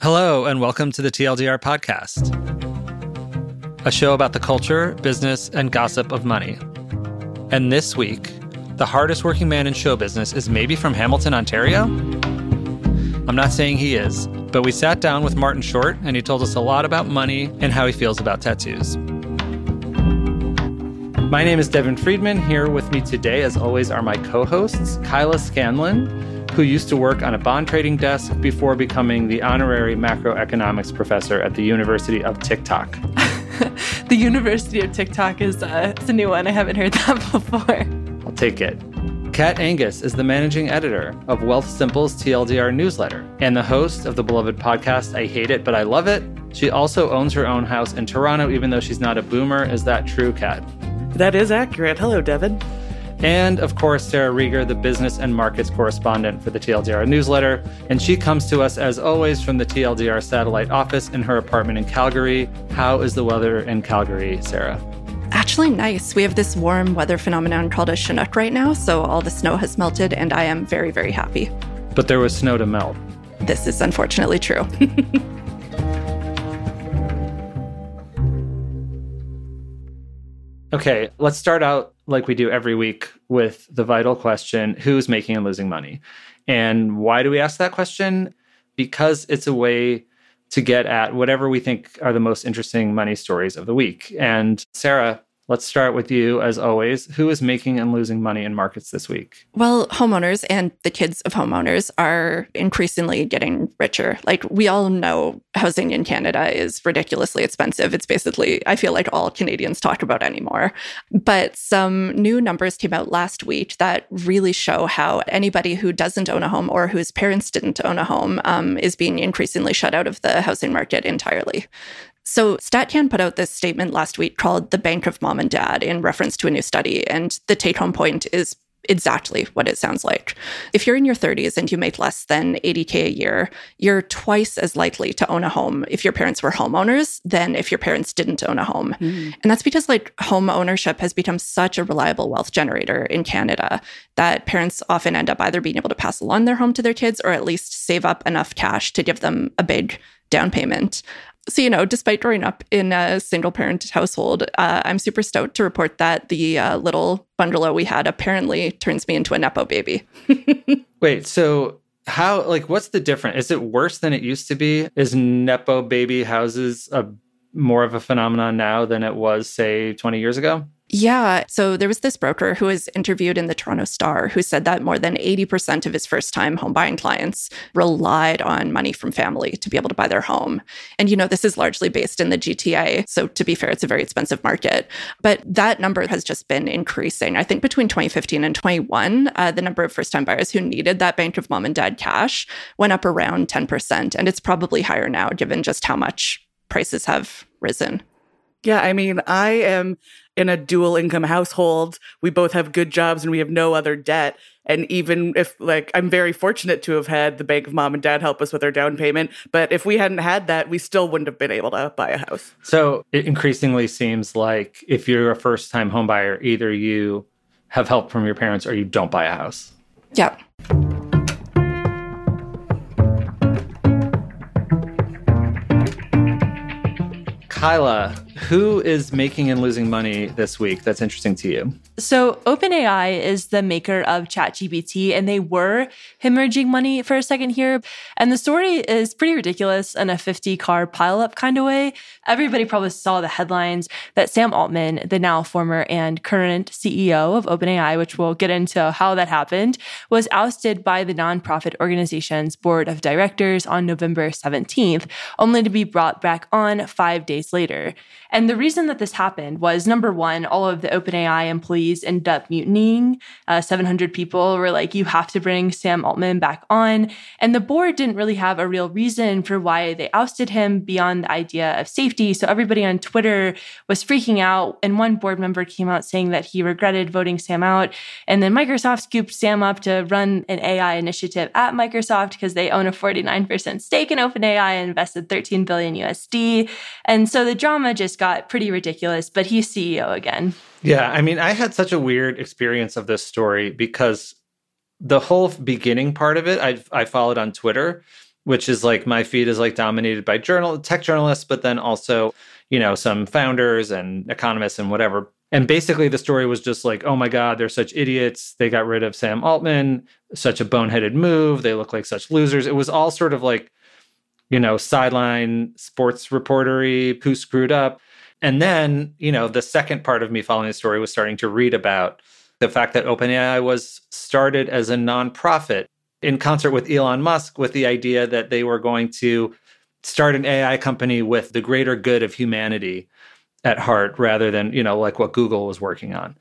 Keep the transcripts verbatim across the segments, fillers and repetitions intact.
Hello, and welcome to the T L D R podcast, a show about the culture, business, and gossip of money. And this week, the hardest working man in show business is maybe from Hamilton, Ontario? I'm not saying he is, but we sat down with Martin Short, and he told us a lot about money and how he feels about tattoos. My name is Devin Friedman. Here with me today, as always, are my co-hosts, Kyla Scanlon, who used to work on a bond trading desk before becoming the honorary macroeconomics professor at the University of TikTok. The University of TikTok is uh, it's a new one. I haven't heard that before. I'll take it. Kat Angus is the managing editor of Wealthsimple's T L D R newsletter and the host of the beloved podcast, I Hate It, But I Love It. She also owns her own house in Toronto, even though she's not a boomer. Is that true, Kat? That is accurate. Hello, Devin. And, of course, Sarah Rieger, the business and markets correspondent for the T L D R newsletter. And she comes to us, as always, from the T L D R satellite office in her apartment in Calgary. How is the weather in Calgary, Sarah? Actually nice. We have this warm weather phenomenon called a Chinook right now, so all the snow has melted, and I am very, very happy. But there was snow to melt. This is unfortunately true. Okay, let's start out like we do every week with the vital question, who's making and losing money? And why do we ask that question? Because it's a way to get at whatever we think are the most interesting money stories of the week. And Sarah, let's start with you, as always. Who is making and losing money in markets this week? Well, homeowners and the kids of homeowners are increasingly getting richer. Like, we all know housing in Canada is ridiculously expensive. It's basically, I feel like, all Canadians talk about anymore. But some new numbers came out last week that really show how anybody who doesn't own a home or whose parents didn't own a home um, is being increasingly shut out of the housing market entirely. So StatCan put out this statement last week called The Bank of Mom and Dad in reference to a new study, and the take-home point is exactly what it sounds like. If you're in your thirties and you make less than eighty thousand dollars a year, you're twice as likely to own a home if your parents were homeowners than if your parents didn't own a home. Mm. And that's because, like, home ownership has become such a reliable wealth generator in Canada that parents often end up either being able to pass along their home to their kids or at least save up enough cash to give them a big down payment. So, you know, despite growing up in a single-parent household, uh, I'm super stoked to report that the uh, little bungalow we had apparently turns me into a Nepo baby. Wait, so how, like, what's the difference? Is it worse than it used to be? Is Nepo baby houses a, more of a phenomenon now than it was, say, twenty years ago? Yeah. So there was this broker who was interviewed in the Toronto Star who said that more than eighty percent of his first-time home buying clients relied on money from family to be able to buy their home. And, you know, this is largely based in the G T A. So to be fair, it's a very expensive market. But that number has just been increasing. I think between twenty fifteen and twenty-one, uh, the number of first-time buyers who needed that bank of mom and dad cash went up around ten percent. And it's probably higher now, given just how much prices have risen. Yeah, I mean, I am in a dual income household. We both have good jobs and we have no other debt. And even if, like, I'm very fortunate to have had the bank of mom and dad help us with our down payment. But if we hadn't had that, we still wouldn't have been able to buy a house. So it increasingly seems like if you're a first-time homebuyer, either you have help from your parents or you don't buy a house. Yeah. Kyla, who is making and losing money this week that's interesting to you? So OpenAI is the maker of ChatGPT, and they were hemorrhaging money for a second here. And the story is pretty ridiculous in a fifty-car pileup kind of way. Everybody probably saw the headlines that Sam Altman, the now former and current C E O of OpenAI, which we'll get into how that happened, was ousted by the nonprofit organization's board of directors on November seventeenth, only to be brought back on five days later. And the reason that this happened was, number one, all of the OpenAI employees ended up mutinying. Uh, seven hundred people were like, you have to bring Sam Altman back on. And the board didn't really have a real reason for why they ousted him beyond the idea of safety. So everybody on Twitter was freaking out. And one board member came out saying that he regretted voting Sam out. And then Microsoft scooped Sam up to run an A I initiative at Microsoft because they own a forty-nine percent stake in OpenAI and invested thirteen billion U S D. And so the drama just got pretty ridiculous, but he's C E O again. Yeah, I mean, I had such a weird experience of this story because the whole beginning part of it, I, I followed on Twitter, which is like my feed is like dominated by journal tech journalists, but then also, you know, some founders and economists and whatever. And basically the story was just like, oh my God, they're such idiots. They got rid of Sam Altman, such a boneheaded move. They look like such losers. It was all sort of like, you know, sideline sports reportery, who screwed up. And then, you know, the second part of me following the story was starting to read about the fact that OpenAI was started as a nonprofit in concert with Elon Musk, with the idea that they were going to start an A I company with the greater good of humanity at heart, rather than, you know, like what Google was working on.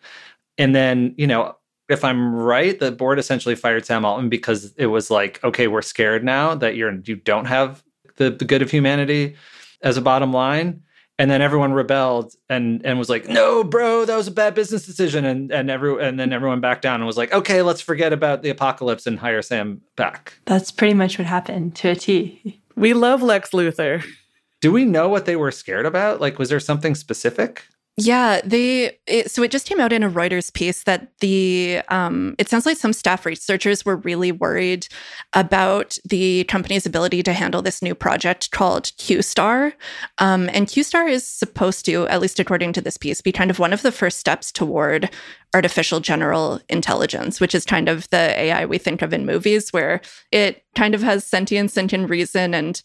And then, you know, if I'm right, the board essentially fired Sam Altman because it was like, okay, we're scared now that you're you don't have the, the good of humanity as a bottom line. And then everyone rebelled and and was like, no, bro, that was a bad business decision. And and every, and then everyone backed down and was like, okay, let's forget about the apocalypse and hire Sam back. That's pretty much what happened to a T. We love Lex Luthor. Do we know what they were scared about? Like, was there something specific? Yeah, they. It, so it just came out in a Reuters piece that the, um, it sounds like some staff researchers were really worried about the company's ability to handle this new project called QStar. Um, and QStar is supposed to, at least according to this piece, be kind of one of the first steps toward artificial general intelligence, which is kind of the A I we think of in movies, where it kind of has sentience and can reason and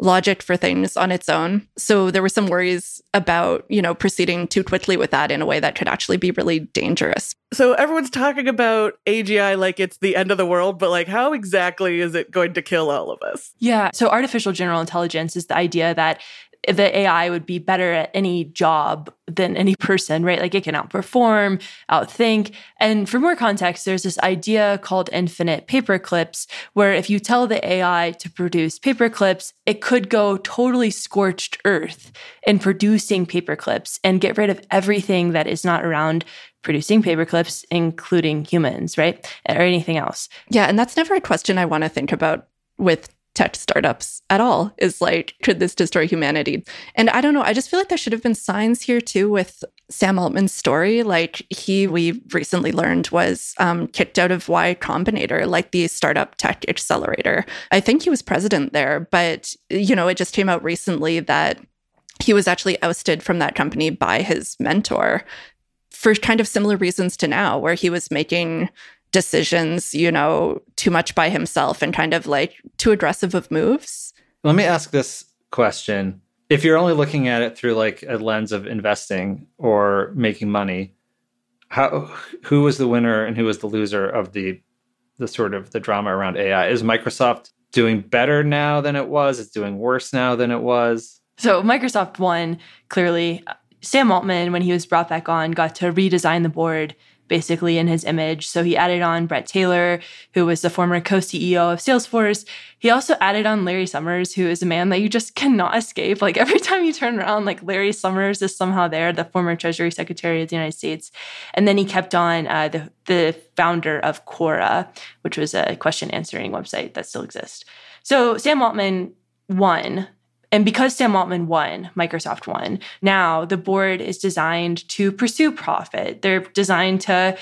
logic for things on its own. So there were some worries about, you know, proceeding too quickly with that in a way that could actually be really dangerous. So everyone's talking about A G I like it's the end of the world, but like, how exactly is it going to kill all of us? Yeah. So artificial general intelligence is the idea that the A I would be better at any job than any person, right? Like it can outperform, outthink. And for more context, there's this idea called infinite paperclips, where if you tell the A I to produce paperclips, it could go totally scorched earth in producing paperclips and get rid of everything that is not around producing paperclips, including humans, right? Or anything else. Yeah. And that's never a question I want to think about with tech startups at all, is like, could this destroy humanity? And I don't know, I just feel like there should have been signs here too with Sam Altman's story. Like he, we recently learned, was um, kicked out of Y Combinator, like the startup tech accelerator. I think he was president there, but you know, it just came out recently that he was actually ousted from that company by his mentor for kind of similar reasons to now, where he was making decisions, you know, too much by himself and kind of like too aggressive of moves. Let me ask this question. If you're only looking at it through like a lens of investing or making money, how, who was the winner and who was the loser of the the sort of the drama around A I? Is Microsoft doing better now than it was? It's doing worse now than it was? So Microsoft won, clearly. Sam Altman, when he was brought back on, got to redesign the board basically in his image. So he added on Bret Taylor, who was the former co-C E O of Salesforce. He also added on Larry Summers, who is a man that you just cannot escape. Like every time you turn around, like Larry Summers is somehow there, the former Treasury Secretary of the United States. And then he kept on uh, the, the founder of Quora, which was a question answering website that still exists. So Sam Altman won. And because Sam Altman won, Microsoft won. Now the board is designed to pursue profit. They're designed to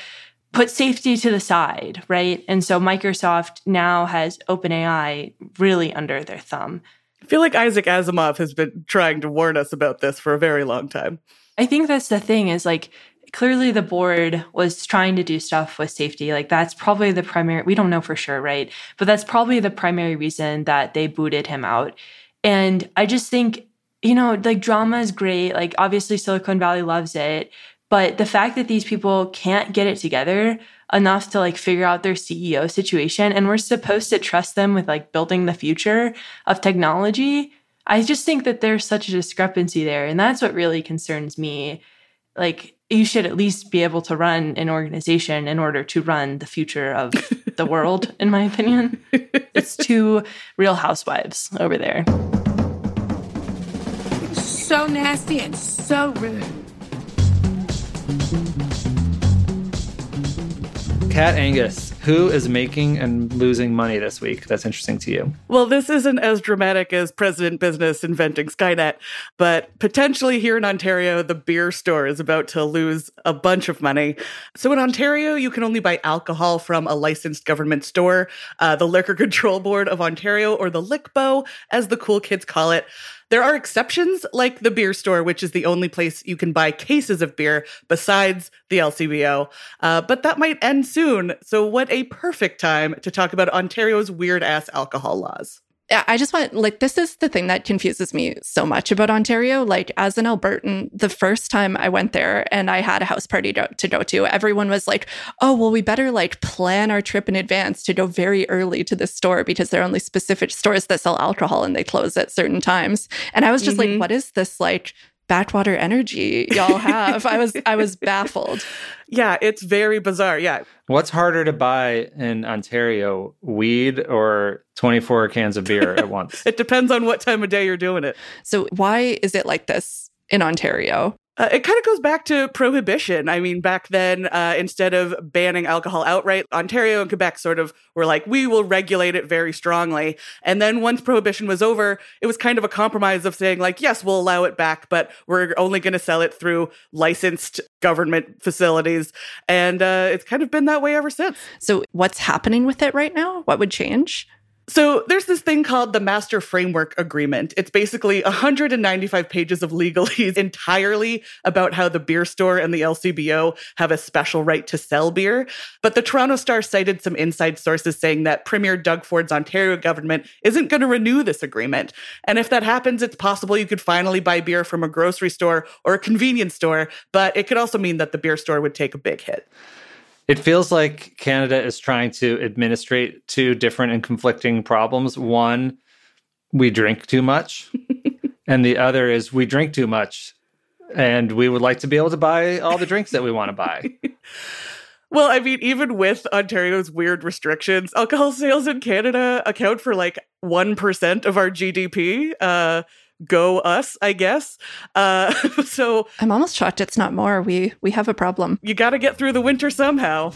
put safety to the side, right? And so Microsoft now has OpenAI really under their thumb. I feel like Isaac Asimov has been trying to warn us about this for a very long time. I think that's the thing, is like, clearly the board was trying to do stuff with safety. Like that's probably the primary, we don't know for sure, right? But that's probably the primary reason that they booted him out. And I just think, you know, like drama is great. Like obviously Silicon Valley loves it. But the fact that these people can't get it together enough to like figure out their C E O situation, and we're supposed to trust them with like building the future of technology, I just think that there's such a discrepancy there. And that's what really concerns me. Like you should at least be able to run an organization in order to run the future of the world, in my opinion. It's two Real Housewives over there. So nasty and so rude. Kat Angus, who is making and losing money this week? That's interesting to you. Well, this isn't as dramatic as President Business inventing Skynet, but potentially here in Ontario, the Beer Store is about to lose a bunch of money. So in Ontario, you can only buy alcohol from a licensed government store, uh, the Liquor Control Board of Ontario, or the L C B O, as the cool kids call it. There are exceptions, like the Beer Store, which is the only place you can buy cases of beer besides the L C B O. Uh, but that might end soon. So what a perfect time to talk about Ontario's weird-ass alcohol laws. I just want, like, this is the thing that confuses me so much about Ontario. Like, as an Albertan, the first time I went there and I had a house party to, to go to, everyone was like, oh, well, we better, like, plan our trip in advance to go very early to this store because there are only specific stores that sell alcohol and they close at certain times. And I was just mm-hmm. like, what is this, like, backwater energy y'all have? I was I was baffled. Yeah, it's very bizarre. Yeah. What's harder to buy in Ontario, weed or twenty-four cans of beer at once? It depends on what time of day you're doing it. So why is it like this in Ontario? Uh, it kind of goes back to prohibition. I mean, back then, uh, instead of banning alcohol outright, Ontario and Quebec sort of were like, we will regulate it very strongly. And then once prohibition was over, it was kind of a compromise of saying, like, yes, we'll allow it back, but we're only going to sell it through licensed government facilities. And uh, it's kind of been that way ever since. So what's happening with it right now? What would change? So there's this thing called the Master Framework Agreement. It's basically one hundred ninety-five pages of legalese entirely about how the Beer Store and the L C B O have a special right to sell beer. But the Toronto Star cited some inside sources saying that Premier Doug Ford's Ontario government isn't going to renew this agreement. And if that happens, it's possible you could finally buy beer from a grocery store or a convenience store, but it could also mean that the Beer Store would take a big hit. It feels like Canada is trying to administrate two different and conflicting problems. One, we drink too much. And the other is we drink too much. And we would like to be able to buy all the drinks that we want to buy. Well, I mean, even with Ontario's weird restrictions, alcohol sales in Canada account for like one percent of our G D P. Uh Go us, I guess. Uh, so I'm almost shocked it's not more. We we have a problem. You got to get through the winter somehow.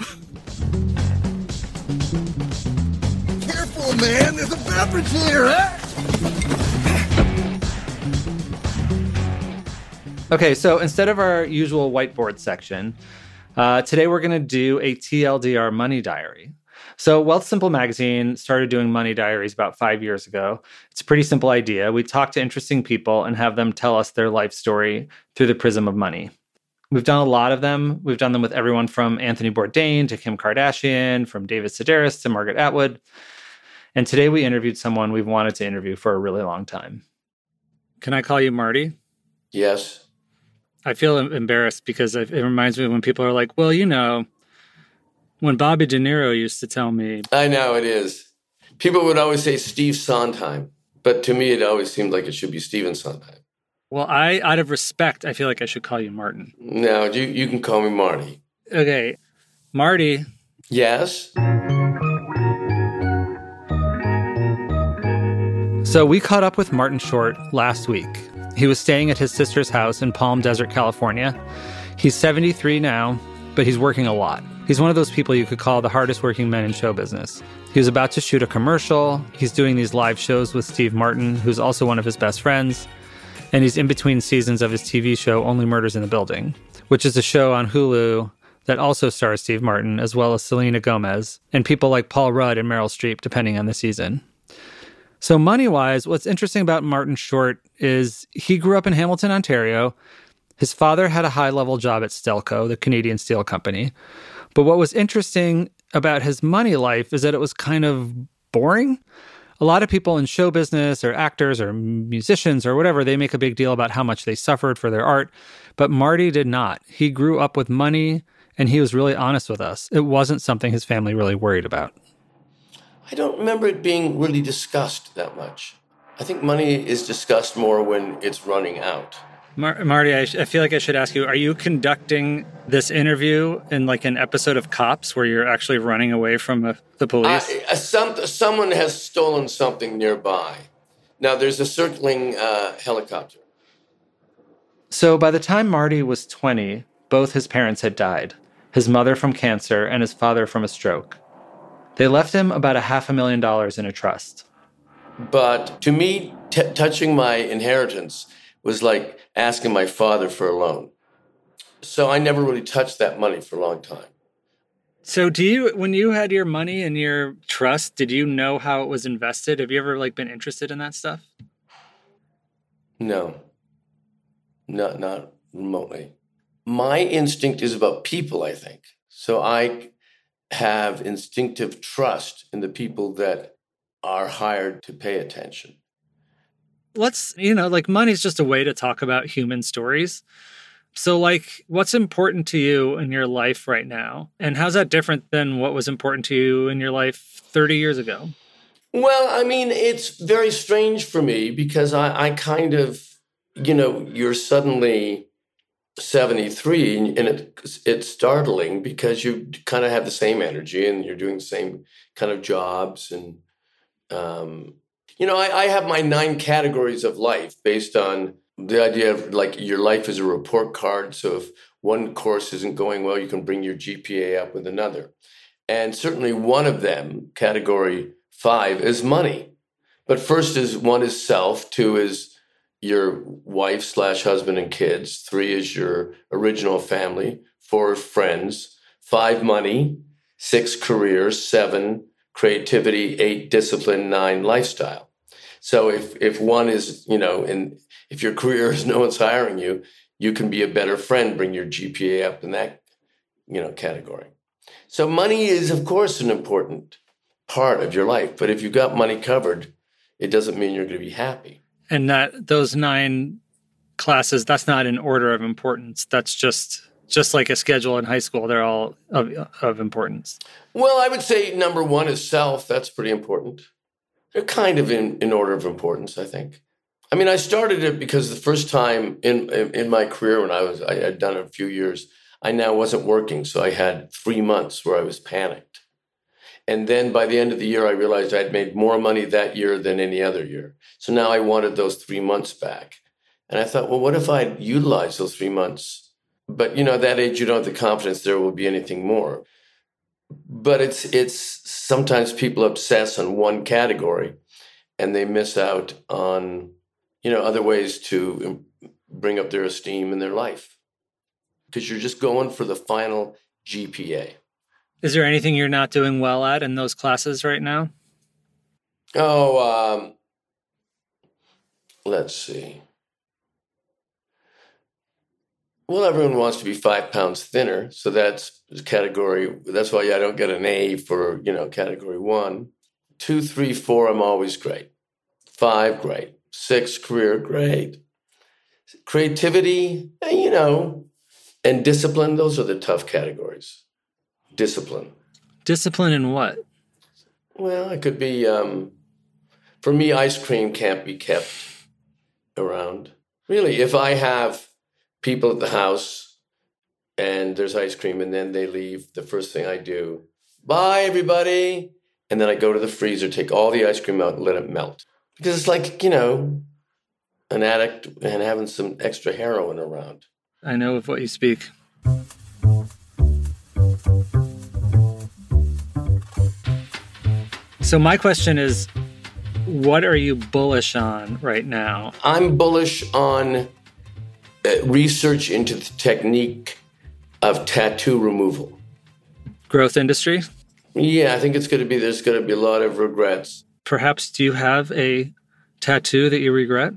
Careful, man. There's a beverage here, huh? Okay, so instead of our usual whiteboard section, uh, today we're going to do a T L D R money diary. So Wealthsimple magazine started doing money diaries about five years ago. It's a pretty simple idea. We talk to interesting people and have them tell us their life story through the prism of money. We've done a lot of them. We've done them with everyone from Anthony Bourdain to Kim Kardashian, from David Sedaris to Margaret Atwood. And today we interviewed someone we've wanted to interview for a really long time. Can I call you Marty? Yes. I feel embarrassed because it reminds me of when people are like, well, you know, when Bobby De Niro used to tell me. I know, it is. People would always say Steve Sondheim, but to me, it always seemed like it should be Steven Sondheim. Well, I, out of respect, I feel like I should call you Martin. No, you, you can call me Marty. Okay. Marty. Yes? So we caught up with Martin Short last week. He was staying at his sister's house in Palm Desert, California. He's seventy-three now, but he's working a lot. He's one of those people you could call the hardest working men in show business. He was about to shoot a commercial. He's doing these live shows with Steve Martin, who's also one of his best friends. And he's in between seasons of his T V show, Only Murders in the Building, which is a show on Hulu that also stars Steve Martin, as well as Selena Gomez, and people like Paul Rudd and Meryl Streep, depending on the season. So money-wise, what's interesting about Martin Short is he grew up in Hamilton, Ontario. His father had a high-level job at Stelco, the Canadian steel company. But what was interesting about his money life is that it was kind of boring. A lot of people in show business or actors or musicians or whatever, they make a big deal about how much they suffered for their art. But Marty did not. He grew up with money, and he was really honest with us. It wasn't something his family really worried about. I don't remember it being really discussed that much. I think money is discussed more when it's running out. Mar- Marty, I, sh- I feel like I should ask you, are you conducting this interview in like an episode of Cops where you're actually running away from a, the police? Uh, some, someone has stolen something nearby. Now, there's a circling uh, helicopter. So by the time Marty was twenty, both his parents had died. his mother from cancer, and his father from a stroke. They left him about a half a million dollars in a trust. But to me, t- touching my inheritance was like asking my father for a loan. So I never really touched that money for a long time. So do you, when you had your money in your trust, did you know how it was invested? Have you ever like been interested in that stuff? No, not, not remotely. My instinct is about people, I think. So I have instinctive trust in the people that are hired to pay attention. Let's, you know, like money's just a way to talk about human stories. So like, what's important to you in your life right now? And how's that different than what was important to you in your life thirty years ago? Well, I mean, it's very strange for me because I, I kind of, you know, you're suddenly seventy-three and it, it's startling because you kind of have the same energy and you're doing the same kind of jobs. And, um, you know, I, I have my nine categories of life based on the idea of like your life is a report card. So if one course isn't going well, you can bring your G P A up with another. And certainly one of them, category five, is money. But first is one is self. Two is your wife slash husband and kids. Three is your original family. Four is friends. Five, money. Six, career. Seven, creativity. Eight, discipline. Nine, lifestyle. So if, if one is, you know, and if your career is no one's hiring you, you can be a better friend, bring your G P A up in that, you know, category. So money is, of course, an important part of your life. But if you've got money covered, it doesn't mean you're going to be happy. And that those nine classes, that's not in order of importance. That's just just like a schedule in high school. They're all of, of importance. Well, I would say number one is self. That's pretty important. They're kind of in, in order of importance, I think. I mean, I started it because the first time in in, in my career when I was I had done it a few years, I now wasn't working. So I had three months where I was panicked. And then by the end of the year, I realized I'd made more money that year than any other year. So now I wanted those three months back. And I thought, well, what if I utilized those three months? But, you know, at that age, you don't have the confidence there will be anything more. But it's it's sometimes people obsess on one category and they miss out on, you know, other ways to bring up their esteem in their life because you're just going for the final G P A. Is there anything you're not doing well at in those classes right now? Oh, um, let's see. Well, everyone wants to be five pounds thinner. So that's category. That's why I don't get an A for, you know, category one. Two, three, four, I'm always great. Five, great. Six, career, great. Creativity, you know, and discipline. Those are the tough categories. Discipline. Discipline in what? Well, it could be, um, for me, ice cream can't be kept around. Really, if I have people at the house, and there's ice cream, and then they leave. The first thing I do, bye, everybody. And then I go to the freezer, take all the ice cream out, and let it melt. Because it's like, you know, an addict and having some extra heroin around. I know of what you speak. So my question is, what are you bullish on right now? I'm bullish on Uh, research into the technique of tattoo removal. Growth industry? Yeah, I think it's going to be, there's going to be a lot of regrets. Perhaps, do you have a tattoo that you regret?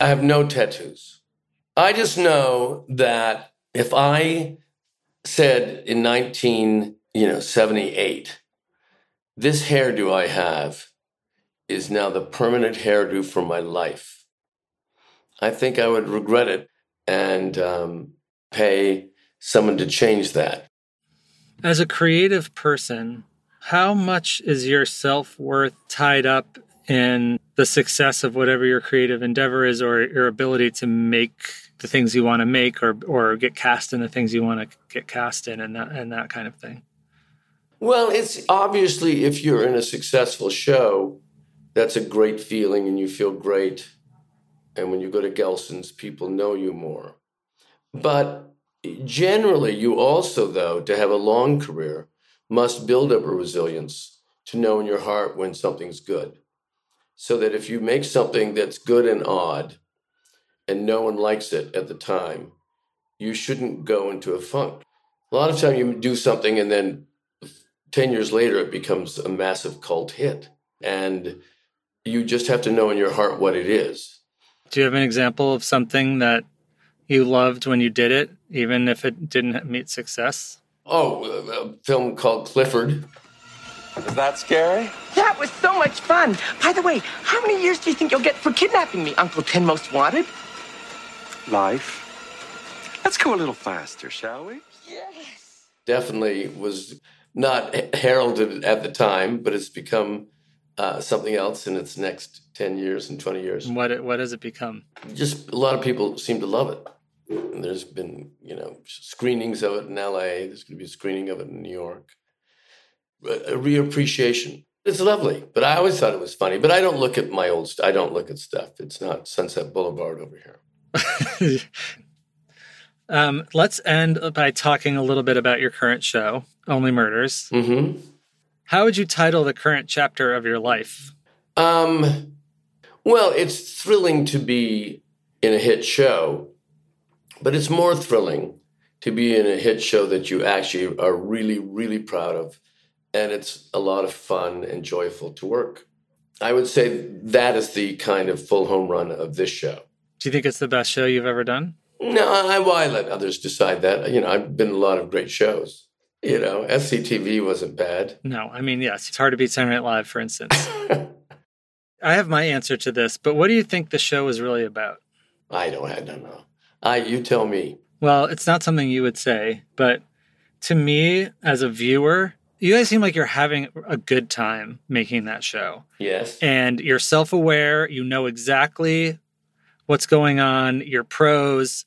I have no tattoos. I just know that if I said in nineteen, you know, seventy-eight, this hairdo I have is now the permanent hairdo for my life, I think I would regret it and um, pay someone to change that. As a creative person, how much is your self-worth tied up in the success of whatever your creative endeavor is or your ability to make the things you want to make or or get cast in the things you want to get cast in and that, and that kind of thing? Well, it's obviously if you're in a successful show, that's a great feeling and you feel great. And when you go to Gelson's, people know you more. But Generally, you also, though, to have a long career, must build up a resilience to know in your heart when something's good. So that if you make something that's good and odd and no one likes it at the time, you shouldn't go into a funk. A lot of time you do something and then ten years later, it becomes a massive cult hit. And you just have to know in your heart what it is. Do you have an example of something that you loved when you did it, even if it didn't meet success? Oh, a film called Clifford. Is that scary? That was so much fun. By the way, how many years do you think you'll get for kidnapping me, Uncle Ten Most Wanted? Life. Let's go a little faster, shall we? Yes. Definitely was not heralded at the time, but it's become uh, something else in its next ten years and twenty years. What What has it become? Just a lot of people seem to love it. And there's been, you know, screenings of it in L A. There's going to be a screening of it in New York. A reappreciation. It's lovely, but I always thought it was funny. But I don't look at my old. St- I don't look at stuff. It's not Sunset Boulevard over here. um, let's end by talking a little bit about your current show, Only Murders. Mm-hmm. How would you title the current chapter of your life? Um, well, it's thrilling to be in a hit show. But it's more thrilling to be in a hit show that you actually are really, really proud of. And it's a lot of fun and joyful to work. I would say that is the kind of full home run of this show. Do you think it's the best show you've ever done? No, I, well, I let others decide that. You know, I've been in a lot of great shows. You know, S C T V wasn't bad. No, I mean, yes, it's hard to beat Saturday Night Live, for instance. I have my answer to this, but what do you think the show is really about? I don't, I don't know. I, you tell me. Well, it's not something you would say, but to me, as a viewer, you guys seem like you're having a good time making that show. Yes. And you're self-aware. You know exactly what's going on. You're pros.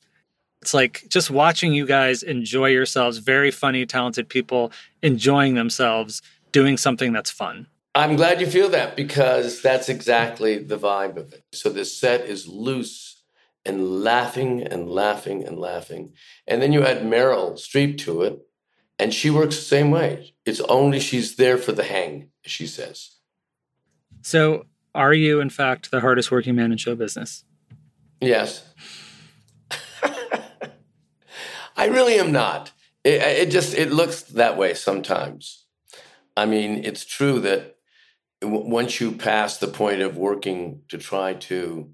It's like just watching you guys enjoy yourselves. Very funny, talented people enjoying themselves, doing something that's fun. I'm glad you feel that because that's exactly the vibe of it. So the set is loose. And laughing and laughing and laughing. And then you add Meryl Streep to it, and she works the same way. It's only she's there for the hang, she says. So are you, in fact, the hardest working man in show business? Yes. I really am not. It, it just, it looks that way sometimes. I mean, it's true that w- once you pass the point of working to try to...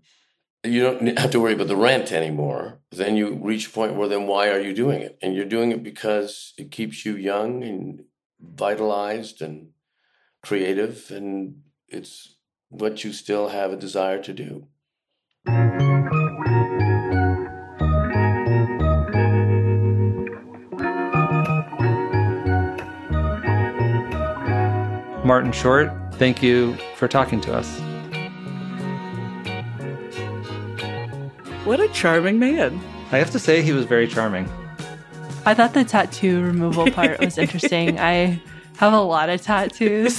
You don't have to worry about the rent anymore. Then you reach a point where then why are you doing it? And you're doing it because it keeps you young and vitalized and creative. And it's what you still have a desire to do. Martin Short, thank you for talking to us. What a charming man. I have to say he was very charming. I thought the tattoo removal part was interesting. I have a lot of tattoos.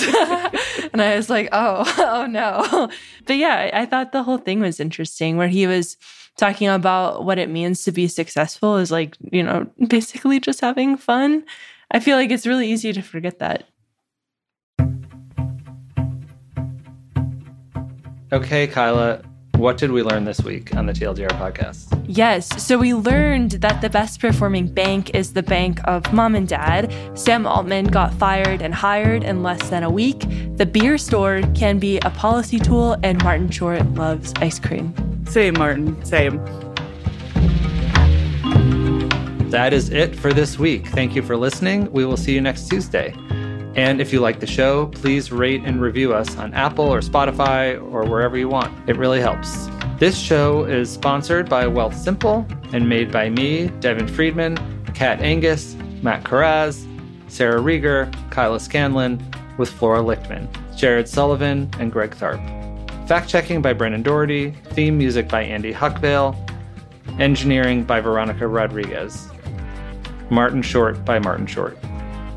And I was like, oh, oh no. But yeah, I thought the whole thing was interesting where he was talking about what it means to be successful is like, you know, basically just having fun. I feel like it's really easy to forget that. Okay, Kyla. What did we learn this week on the T L D R podcast? Yes. So we learned that the best performing bank is the bank of mom and dad. Sam Altman got fired and hired in less than a week. The Beer Store can be a policy tool, and Martin Short loves ice cream. Same, Martin. Same. That is it for this week. Thank you for listening. We will see you next Tuesday. And if you like the show, please rate and review us on Apple or Spotify or wherever you want. It really helps. This show is sponsored by Wealthsimple and made by me, Devin Friedman, Kat Angus, Matt Karaz, Sarah Rieger, Kyla Scanlon, with Flora Lichtman, Jared Sullivan, and Greg Tharp. Fact-checking by Brennan Doherty, theme music by Andy Huckvale, engineering by Veronica Rodriguez, Martin Short by Martin Short.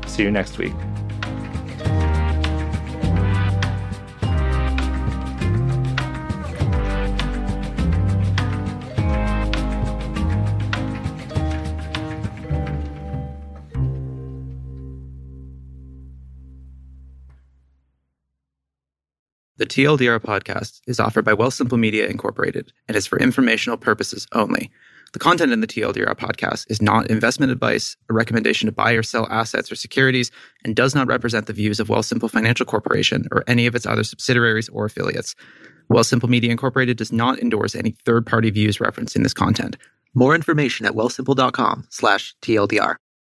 See you next week. The T L D R podcast is offered by Wealthsimple Media Incorporated and is for informational purposes only. The content in the T L D R podcast is not investment advice, a recommendation to buy or sell assets or securities, and does not represent the views of Wealthsimple Financial Corporation or any of its other subsidiaries or affiliates. Wealthsimple Media Incorporated does not endorse any third-party views referenced in this content. More information at wealthsimple dot com slash T L D R.